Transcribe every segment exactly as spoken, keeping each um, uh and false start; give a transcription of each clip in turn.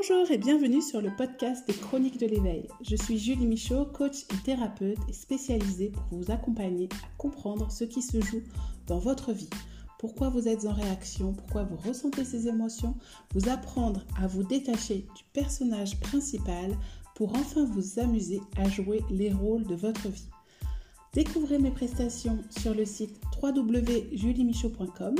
Bonjour et bienvenue sur le podcast des Chroniques de l'éveil. Je suis Julie Michaud, coach et thérapeute et spécialisée pour vous accompagner à comprendre ce qui se joue dans votre vie. Pourquoi vous êtes en réaction, pourquoi vous ressentez ces émotions, vous apprendre à vous détacher du personnage principal pour enfin vous amuser à jouer les rôles de votre vie. Découvrez mes prestations sur le site w w w point julie michaud point com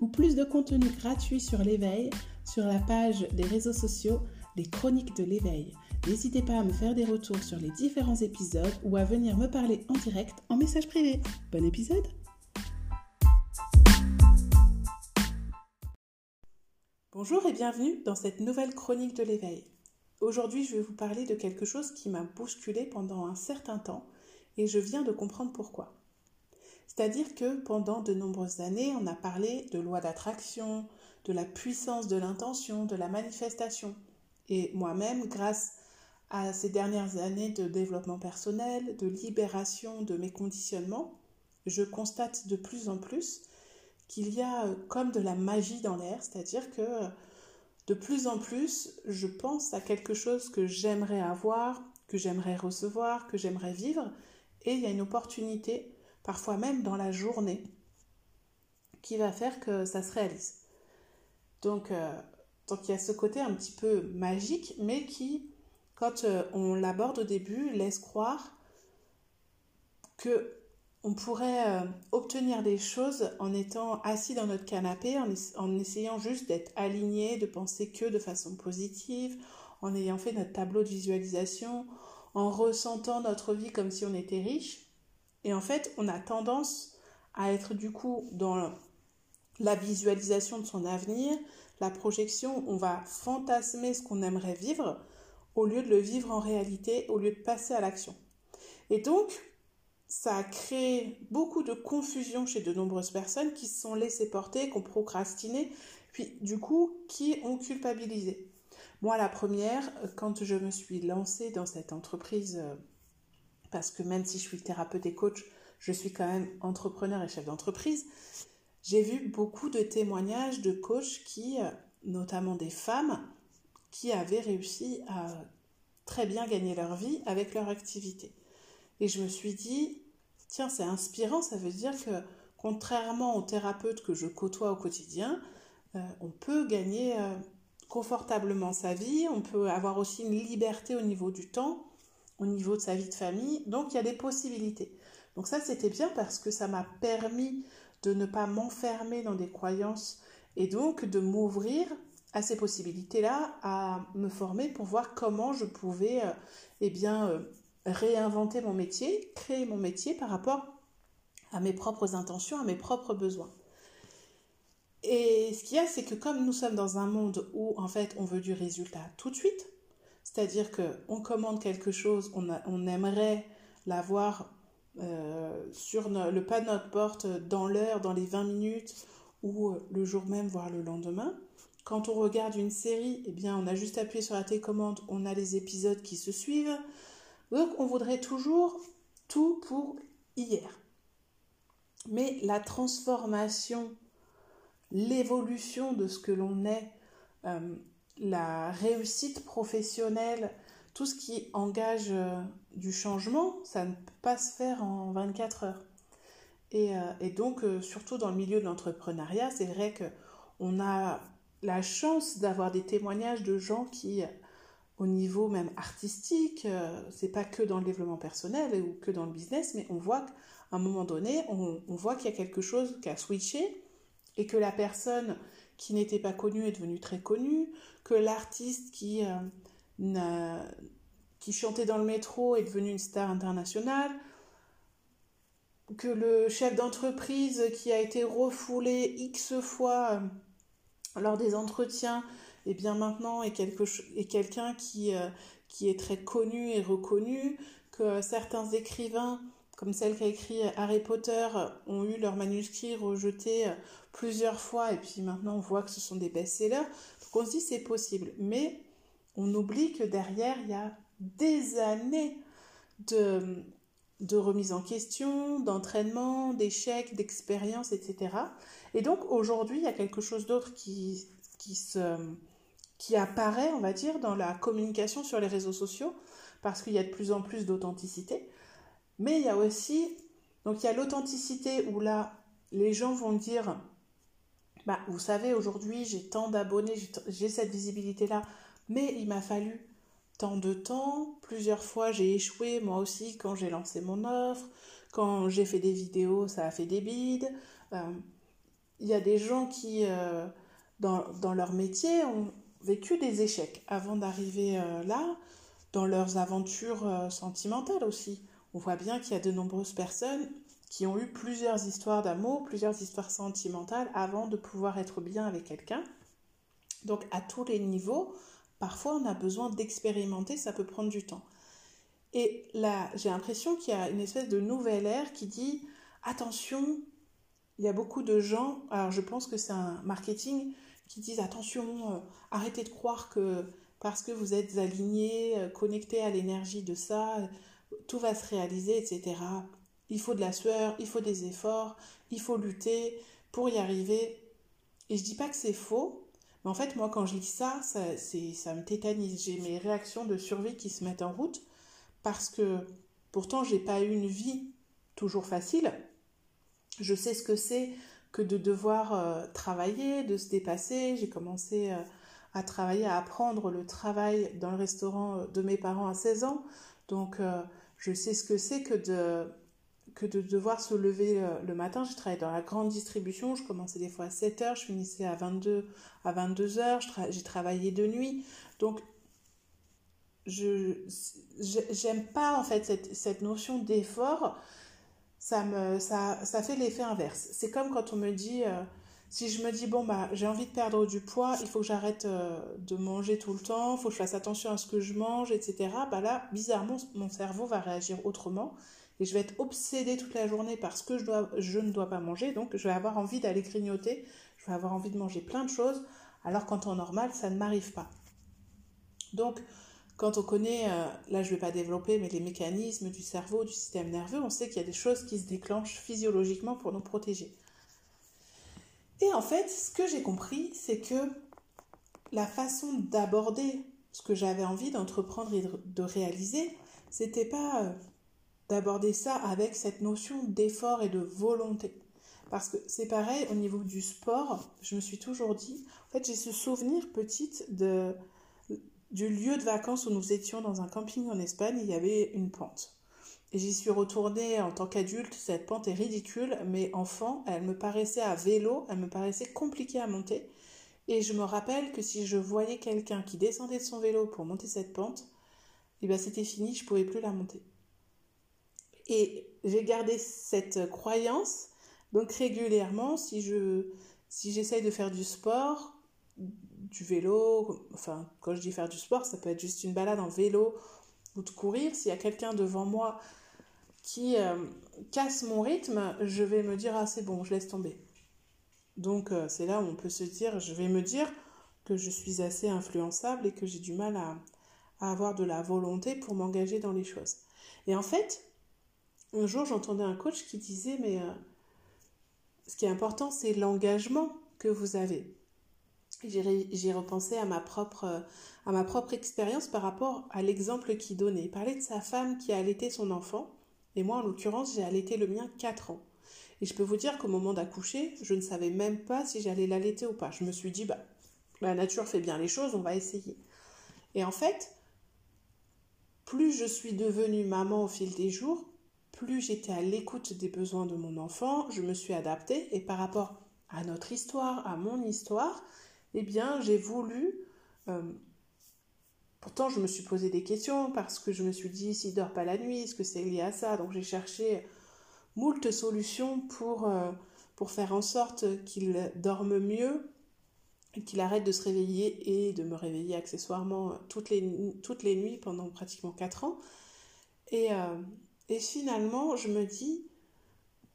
ou plus de contenu gratuit sur l'éveil sur la page des réseaux sociaux des Chroniques de l'éveil. N'hésitez pas à me faire des retours sur les différents épisodes ou à venir me parler en direct en message privé. Bon épisode! Bonjour et bienvenue dans cette nouvelle chronique de l'éveil. Aujourd'hui, je vais vous parler de quelque chose qui m'a bousculée pendant un certain temps et je viens de comprendre pourquoi. C'est-à-dire que pendant de nombreuses années, on a parlé de loi d'attraction, de la puissance de l'intention, de la manifestation. Et moi-même, grâce à ces dernières années de développement personnel, de libération de mes conditionnements, je constate de plus en plus qu'il y a comme de la magie dans l'air, c'est-à-dire que de plus en plus, je pense à quelque chose que j'aimerais avoir, que j'aimerais recevoir, que j'aimerais vivre, et il y a une opportunité, parfois même dans la journée, qui va faire que ça se réalise. Donc, euh, donc il y a ce côté un petit peu magique, mais qui, quand euh, on l'aborde au début, laisse croire que on pourrait euh, obtenir des choses en étant assis dans notre canapé, en, es- en essayant juste d'être aligné, de penser que de façon positive, en ayant fait notre tableau de visualisation, en ressentant notre vie comme si on était riche. Et en fait, on a tendance à être du coup dans la visualisation de son avenir, la projection, on va fantasmer ce qu'on aimerait vivre au lieu de le vivre en réalité, au lieu de passer à l'action. Et donc, ça a créé beaucoup de confusion chez de nombreuses personnes qui se sont laissées porter, qui ont procrastiné, puis du coup, qui ont culpabilisé. Moi, la première, quand je me suis lancée dans cette entreprise, parce que même si je suis thérapeute et coach, je suis quand même entrepreneur et chef d'entreprise, j'ai vu beaucoup de témoignages de coachs qui, notamment des femmes, qui avaient réussi à très bien gagner leur vie avec leur activité. Et je me suis dit, tiens, c'est inspirant, ça veut dire que contrairement aux thérapeutes que je côtoie au quotidien, euh, on peut gagner euh, confortablement sa vie, on peut avoir aussi une liberté au niveau du temps, au niveau de sa vie de famille, donc il y a des possibilités. Donc ça, c'était bien parce que ça m'a permis de ne pas m'enfermer dans des croyances et donc de m'ouvrir à ces possibilités-là, à me former pour voir comment je pouvais, euh, eh bien... Euh, réinventer mon métier, créer mon métier par rapport à mes propres intentions, à mes propres besoins. Et ce qu'il y a, c'est que comme nous sommes dans un monde où, en fait, on veut du résultat tout de suite, c'est-à-dire qu'on commande quelque chose, on, a, on aimerait l'avoir euh, sur no, le pas de notre porte dans l'heure, dans les vingt minutes, ou le jour même, voire le lendemain. Quand on regarde une série, eh bien, on a juste appuyé sur la télécommande, on a les épisodes qui se suivent. Donc, on voudrait toujours tout pour hier. Mais la transformation, l'évolution de ce que l'on est, euh, la réussite professionnelle, tout ce qui engage euh, du changement, ça ne peut pas se faire en vingt-quatre heures. Et, euh, et donc, euh, surtout dans le milieu de l'entrepreneuriat, c'est vrai qu'on a la chance d'avoir des témoignages de gens qui... au niveau même artistique, euh, c'est pas que dans le développement personnel ou que dans le business, mais on voit qu'à un moment donné, on, on voit qu'il y a quelque chose qui a switché et que la personne qui n'était pas connue est devenue très connue, que l'artiste qui, euh, qui chantait dans le métro est devenu une star internationale, que le chef d'entreprise qui a été refoulé X fois euh, lors des entretiens, et bien maintenant, est, quelque, est quelqu'un qui, euh, qui est très connu et reconnu, que certains écrivains, comme celle qui a écrit Harry Potter, ont eu leur manuscrit rejeté plusieurs fois, et puis maintenant on voit que ce sont des best-sellers. Donc on se dit c'est possible, mais on oublie que derrière, il y a des années de, de remise en question, d'entraînement, d'échecs, d'expériences, et cetera. Et donc aujourd'hui, il y a quelque chose d'autre qui, qui se... qui apparaît, on va dire, dans la communication sur les réseaux sociaux, parce qu'il y a de plus en plus d'authenticité. Mais il y a aussi, donc il y a l'authenticité où là, les gens vont dire, bah, vous savez, aujourd'hui, j'ai tant d'abonnés, j'ai, t- j'ai cette visibilité-là, mais il m'a fallu tant de temps, plusieurs fois j'ai échoué, moi aussi, quand j'ai lancé mon offre, quand j'ai fait des vidéos, ça a fait des bides. Il euh, y a des gens qui, euh, dans, dans leur métier, ont vécu des échecs avant d'arriver euh, là, dans leurs aventures euh, sentimentales aussi. On voit bien qu'il y a de nombreuses personnes qui ont eu plusieurs histoires d'amour, plusieurs histoires sentimentales avant de pouvoir être bien avec quelqu'un. Donc à tous les niveaux, parfois on a besoin d'expérimenter, ça peut prendre du temps. Et là, j'ai l'impression qu'il y a une espèce de nouvelle ère qui dit « Attention, il y a beaucoup de gens... » Alors je pense que c'est un marketing qui dit « Attention, euh, arrêtez de croire que parce que vous êtes aligné, euh, connecté à l'énergie de ça... » tout va se réaliser, et cetera. Il faut de la sueur, il faut des efforts, il faut lutter pour y arriver. Et je dis pas que c'est faux, mais en fait, moi, quand je lis ça, ça, c'est, ça me tétanise. J'ai mes réactions de survie qui se mettent en route parce que, pourtant, j'ai pas eu une vie toujours facile. Je sais ce que c'est que de devoir euh, travailler, de se dépasser. J'ai commencé euh, à travailler, à apprendre le travail dans le restaurant de mes parents à seize ans. Donc, euh, je sais ce que c'est que de, que de devoir se lever le, le matin. J'ai travaillé dans la grande distribution. Je commençais des fois à sept heures, je finissais à vingt-deux heures. Je tra- j'ai travaillé de nuit. Donc, je n'aime pas en fait cette, cette notion d'effort. Ça, me, ça, ça fait l'effet inverse. C'est comme quand on me dit, euh, si je me dis, bon, bah, j'ai envie de perdre du poids, il faut que j'arrête euh, de manger tout le temps, il faut que je fasse attention à ce que je mange, et cetera. Bah là, bizarrement, mon cerveau va réagir autrement et je vais être obsédée toute la journée parce que je, dois, je ne dois pas manger. Donc, je vais avoir envie d'aller grignoter, je vais avoir envie de manger plein de choses, alors qu'en temps normal, ça ne m'arrive pas. Donc, quand on connaît, euh, là, je ne vais pas développer, mais les mécanismes du cerveau, du système nerveux, on sait qu'il y a des choses qui se déclenchent physiologiquement pour nous protéger. Et en fait, ce que j'ai compris, c'est que la façon d'aborder ce que j'avais envie d'entreprendre et de réaliser, c'était pas d'aborder ça avec cette notion d'effort et de volonté. Parce que c'est pareil, au niveau du sport, je me suis toujours dit... En fait, j'ai ce souvenir petite de, du lieu de vacances où nous étions dans un camping en Espagne, il y avait une pente. Et j'y suis retournée en tant qu'adulte, cette pente est ridicule, mais enfant, elle me paraissait à vélo, elle me paraissait compliquée à monter. Et je me rappelle que si je voyais quelqu'un qui descendait de son vélo pour monter cette pente, eh bien c'était fini, je ne pouvais plus la monter. Et j'ai gardé cette croyance, donc régulièrement, si je, si j'essaye de faire du sport, du vélo, enfin quand je dis faire du sport, ça peut être juste une balade en vélo, ou de courir, s'il y a quelqu'un devant moi qui euh, casse mon rythme, je vais me dire « Ah, c'est bon, je laisse tomber ». Donc, euh, c'est là où on peut se dire, je vais me dire que je suis assez influençable et que j'ai du mal à, à avoir de la volonté pour m'engager dans les choses. Et en fait, un jour, j'entendais un coach qui disait « Mais euh, ce qui est important, c'est l'engagement que vous avez ». J'ai, j'ai repensé à ma propre, à ma propre expérience par rapport à l'exemple qu'il donnait. Il parlait de sa femme qui a allaité son enfant. Et moi, en l'occurrence, j'ai allaité le mien quatre ans. Et je peux vous dire qu'au moment d'accoucher, je ne savais même pas si j'allais l'allaiter ou pas. Je me suis dit, bah, la nature fait bien les choses, on va essayer. Et en fait, plus je suis devenue maman au fil des jours, plus j'étais à l'écoute des besoins de mon enfant, je me suis adaptée. Et par rapport à notre histoire, à mon histoire... Eh bien, j'ai voulu, euh, pourtant je me suis posé des questions parce que je me suis dit, s'il ne dort pas la nuit, est-ce que c'est lié à ça? Donc j'ai cherché moult solutions pour, euh, pour faire en sorte qu'il dorme mieux, qu'il arrête de se réveiller et de me réveiller accessoirement toutes les, toutes les nuits pendant pratiquement quatre ans. Et, euh, et finalement, je me dis,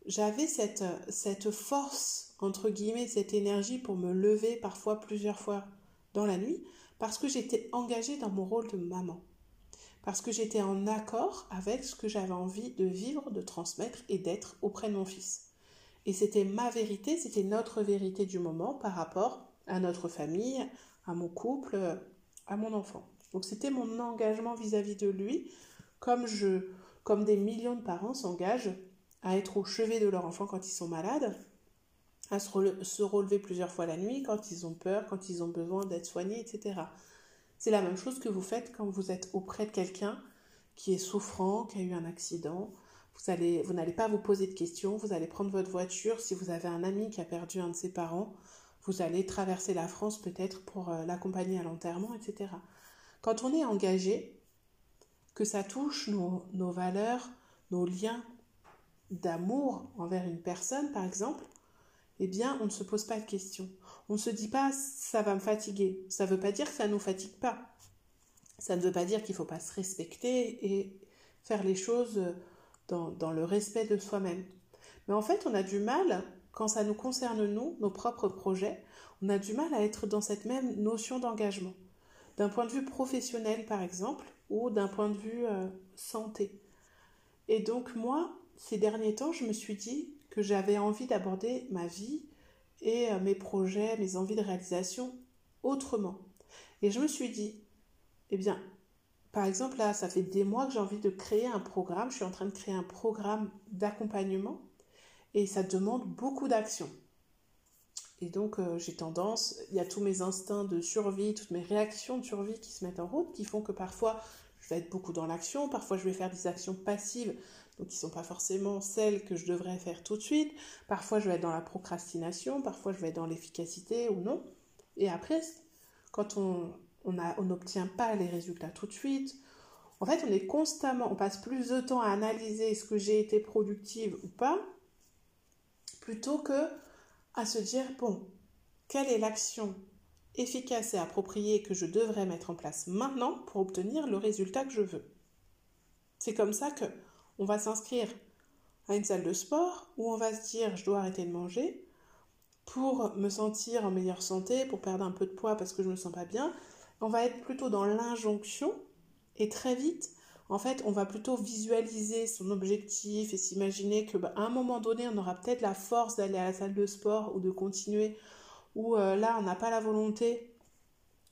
j'avais cette, cette force, entre guillemets, cette énergie pour me lever parfois plusieurs fois dans la nuit, parce que j'étais engagée dans mon rôle de maman. Parce que j'étais en accord avec ce que j'avais envie de vivre, de transmettre et d'être auprès de mon fils. Et c'était ma vérité, c'était notre vérité du moment par rapport à notre famille, à mon couple, à mon enfant. Donc c'était mon engagement vis-à-vis de lui, comme, je, comme des millions de parents s'engagent à être au chevet de leur enfant quand ils sont malades, à se, rele- se relever plusieurs fois la nuit quand ils ont peur, quand ils ont besoin d'être soignés, et cetera. C'est la même chose que vous faites quand vous êtes auprès de quelqu'un qui est souffrant, qui a eu un accident. Vous, allez, vous n'allez pas vous poser de questions, vous allez prendre votre voiture. Si vous avez un ami qui a perdu un de ses parents, vous allez traverser la France peut-être pour l'accompagner à l'enterrement, et cetera. Quand on est engagé, que ça touche nos, nos valeurs, nos liens d'amour envers une personne, par exemple, eh bien, on ne se pose pas de questions. On ne se dit pas « ça va me fatiguer ». Ça ne veut pas dire que ça ne nous fatigue pas. Ça ne veut pas dire qu'il ne faut pas se respecter et faire les choses dans, dans le respect de soi-même. Mais en fait, on a du mal, quand ça nous concerne nous, nos propres projets, on a du mal à être dans cette même notion d'engagement. D'un point de vue professionnel, par exemple, ou d'un point de vue euh, santé. Et donc, moi, ces derniers temps, je me suis dit que j'avais envie d'aborder ma vie et mes projets, mes envies de réalisation autrement. Et je me suis dit, eh bien, par exemple, là, ça fait des mois que j'ai envie de créer un programme. Je suis en train de créer un programme d'accompagnement et ça demande beaucoup d'action. Et donc, euh, j'ai tendance, il y a tous mes instincts de survie, toutes mes réactions de survie qui se mettent en route, qui font que parfois, je vais être beaucoup dans l'action, parfois je vais faire des actions passives, donc qui ne sont pas forcément celles que je devrais faire tout de suite, parfois je vais être dans la procrastination, parfois je vais être dans l'efficacité ou non. Et après, quand on on n'obtient pas les résultats tout de suite, en fait on est constamment, on passe plus de temps à analyser est-ce que j'ai été productive ou pas, plutôt que à se dire, bon, quelle est l'action efficace et appropriée que je devrais mettre en place maintenant pour obtenir le résultat que je veux. C'est comme ça que on va s'inscrire à une salle de sport où on va se dire je dois arrêter de manger pour me sentir en meilleure santé, pour perdre un peu de poids parce que je ne me sens pas bien. On va être plutôt dans l'injonction et très vite, en fait, on va plutôt visualiser son objectif et s'imaginer qu'à bah, un moment donné, on aura peut-être la force d'aller à la salle de sport ou de continuer. Ou euh, là, on n'a pas la volonté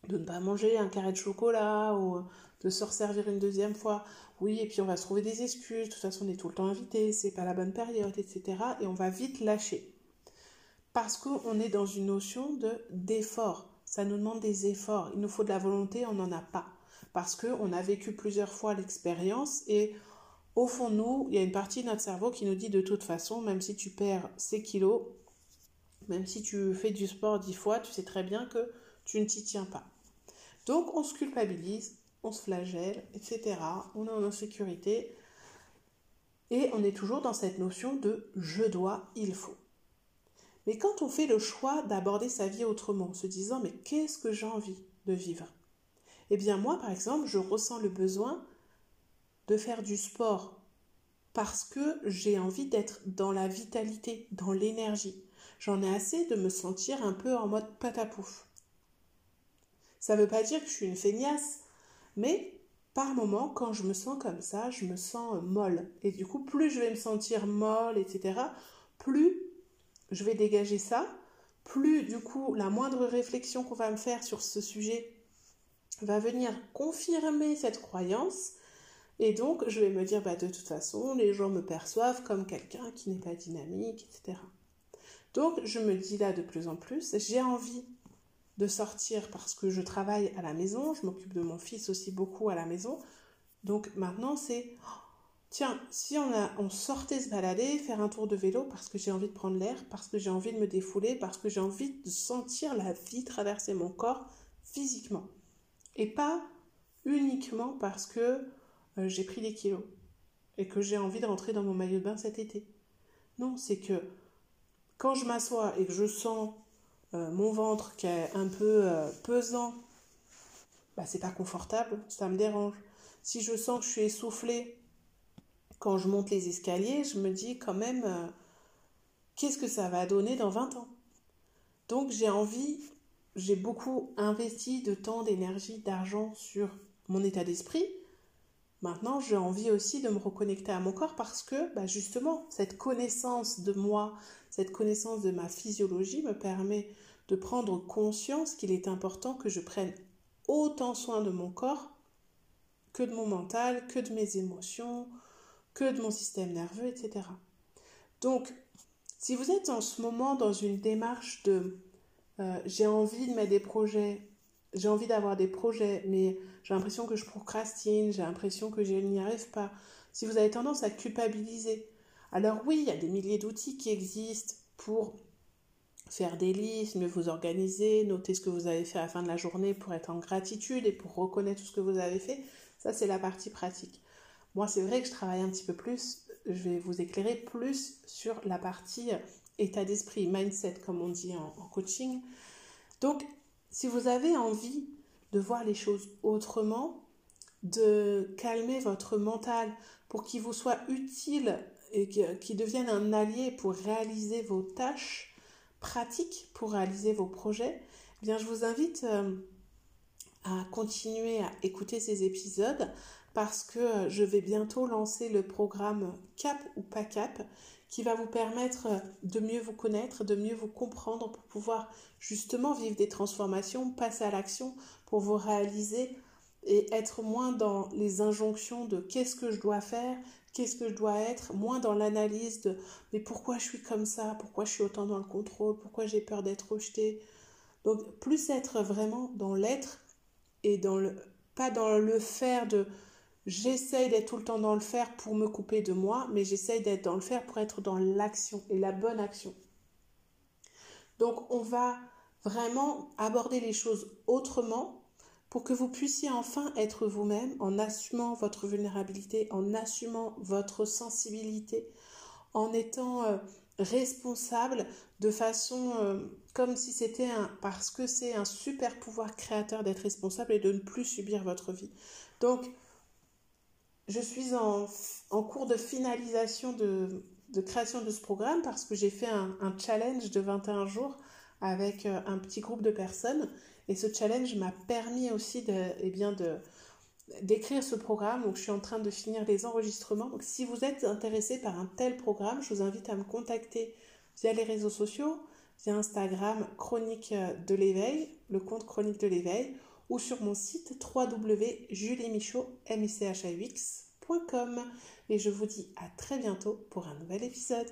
de ne pas manger un carré de chocolat ou de se resservir une deuxième fois. Oui, et puis on va se trouver des excuses. De toute façon, on est tout le temps invité, c'est pas la bonne période, et cetera. Et on va vite lâcher. Parce qu'on est dans une notion de, d'effort. Ça nous demande des efforts. Il nous faut de la volonté, on n'en a pas. Parce qu'on a vécu plusieurs fois l'expérience et au fond de nous, il y a une partie de notre cerveau qui nous dit de toute façon, même si tu perds ces kilos, même si tu fais du sport dix fois, tu sais très bien que tu ne t'y tiens pas. Donc, on se culpabilise, on se flagelle, et cetera. On est en insécurité. Et on est toujours dans cette notion de « je dois, il faut ». Mais quand on fait le choix d'aborder sa vie autrement, en se disant « mais qu'est-ce que j'ai envie de vivre ?» Eh bien, moi, par exemple, je ressens le besoin de faire du sport parce que j'ai envie d'être dans la vitalité, dans l'énergie. J'en ai assez de me sentir un peu en mode patapouf. Ça ne veut pas dire que je suis une feignasse, mais par moments, quand je me sens comme ça, je me sens molle. Et du coup, plus je vais me sentir molle, et cetera, plus je vais dégager ça, plus du coup, la moindre réflexion qu'on va me faire sur ce sujet va venir confirmer cette croyance. Et donc, je vais me dire, bah, de toute façon, les gens me perçoivent comme quelqu'un qui n'est pas dynamique, et cetera. Donc, je me dis là de plus en plus, j'ai envie de sortir parce que je travaille à la maison, je m'occupe de mon fils aussi beaucoup à la maison. Donc, maintenant, c'est, oh, tiens, si on, a, on sortait se balader, faire un tour de vélo parce que j'ai envie de prendre l'air, parce que j'ai envie de me défouler, parce que j'ai envie de sentir la vie traverser mon corps physiquement. Et pas uniquement parce que euh, j'ai pris des kilos et que j'ai envie de rentrer dans mon maillot de bain cet été. Non, c'est que quand je m'assois et que je sens euh, mon ventre qui est un peu euh, pesant, bah, c'est pas confortable, ça me dérange. Si je sens que je suis essoufflée quand je monte les escaliers, je me dis quand même euh, qu'est-ce que ça va donner dans vingt ans. Donc j'ai envie, j'ai beaucoup investi de temps, d'énergie, d'argent sur mon état d'esprit. Maintenant, j'ai envie aussi de me reconnecter à mon corps parce que, bah justement, cette connaissance de moi, cette connaissance de ma physiologie me permet de prendre conscience qu'il est important que je prenne autant soin de mon corps que de mon mental, que de mes émotions, que de mon système nerveux, et cetera. Donc, si vous êtes en ce moment dans une démarche de euh, « j'ai envie de mettre des projets », j'ai envie d'avoir des projets, mais j'ai l'impression que je procrastine, j'ai l'impression que je n'y arrive pas. Si vous avez tendance à culpabiliser, alors oui, il y a des milliers d'outils qui existent pour faire des listes, mieux vous organiser, noter ce que vous avez fait à la fin de la journée pour être en gratitude et pour reconnaître tout ce que vous avez fait. Ça, c'est la partie pratique. Moi, c'est vrai que je travaille un petit peu plus, je vais vous éclairer plus sur la partie état d'esprit, mindset, comme on dit en, en coaching. Donc, si vous avez envie de voir les choses autrement, de calmer votre mental pour qu'il vous soit utile et qu'il devienne un allié pour réaliser vos tâches pratiques, pour réaliser vos projets, eh bien je vous invite à continuer à écouter ces épisodes parce que je vais bientôt lancer le programme Cap ou pas Cap qui va vous permettre de mieux vous connaître, de mieux vous comprendre pour pouvoir justement vivre des transformations, passer à l'action pour vous réaliser et être moins dans les injonctions de qu'est-ce que je dois faire, qu'est-ce que je dois être, moins dans l'analyse de mais pourquoi je suis comme ça, pourquoi je suis autant dans le contrôle, pourquoi j'ai peur d'être rejetée. Donc plus être vraiment dans l'être et dans le, pas dans le faire de j'essaye d'être tout le temps dans le faire pour me couper de moi, mais j'essaye d'être dans le faire pour être dans l'action et la bonne action. Donc on va vraiment aborder les choses autrement pour que vous puissiez enfin être vous-même en assumant votre vulnérabilité, en assumant votre sensibilité, en étant euh, responsable de façon euh, comme si c'était un... parce que c'est un super pouvoir créateur d'être responsable et de ne plus subir votre vie. Donc, je suis en, en cours de finalisation de, de création de ce programme parce que j'ai fait un, un challenge de vingt et un jours avec un petit groupe de personnes et ce challenge m'a permis aussi de, eh bien de, d'écrire ce programme. Donc je suis en train de finir les enregistrements. Donc si vous êtes intéressé par un tel programme, je vous invite à me contacter via les réseaux sociaux, via Instagram Chroniques de l'éveil, le compte Chroniques de l'éveil, ou sur mon site w w w point julie michaud point com. Et je vous dis à très bientôt pour un nouvel épisode.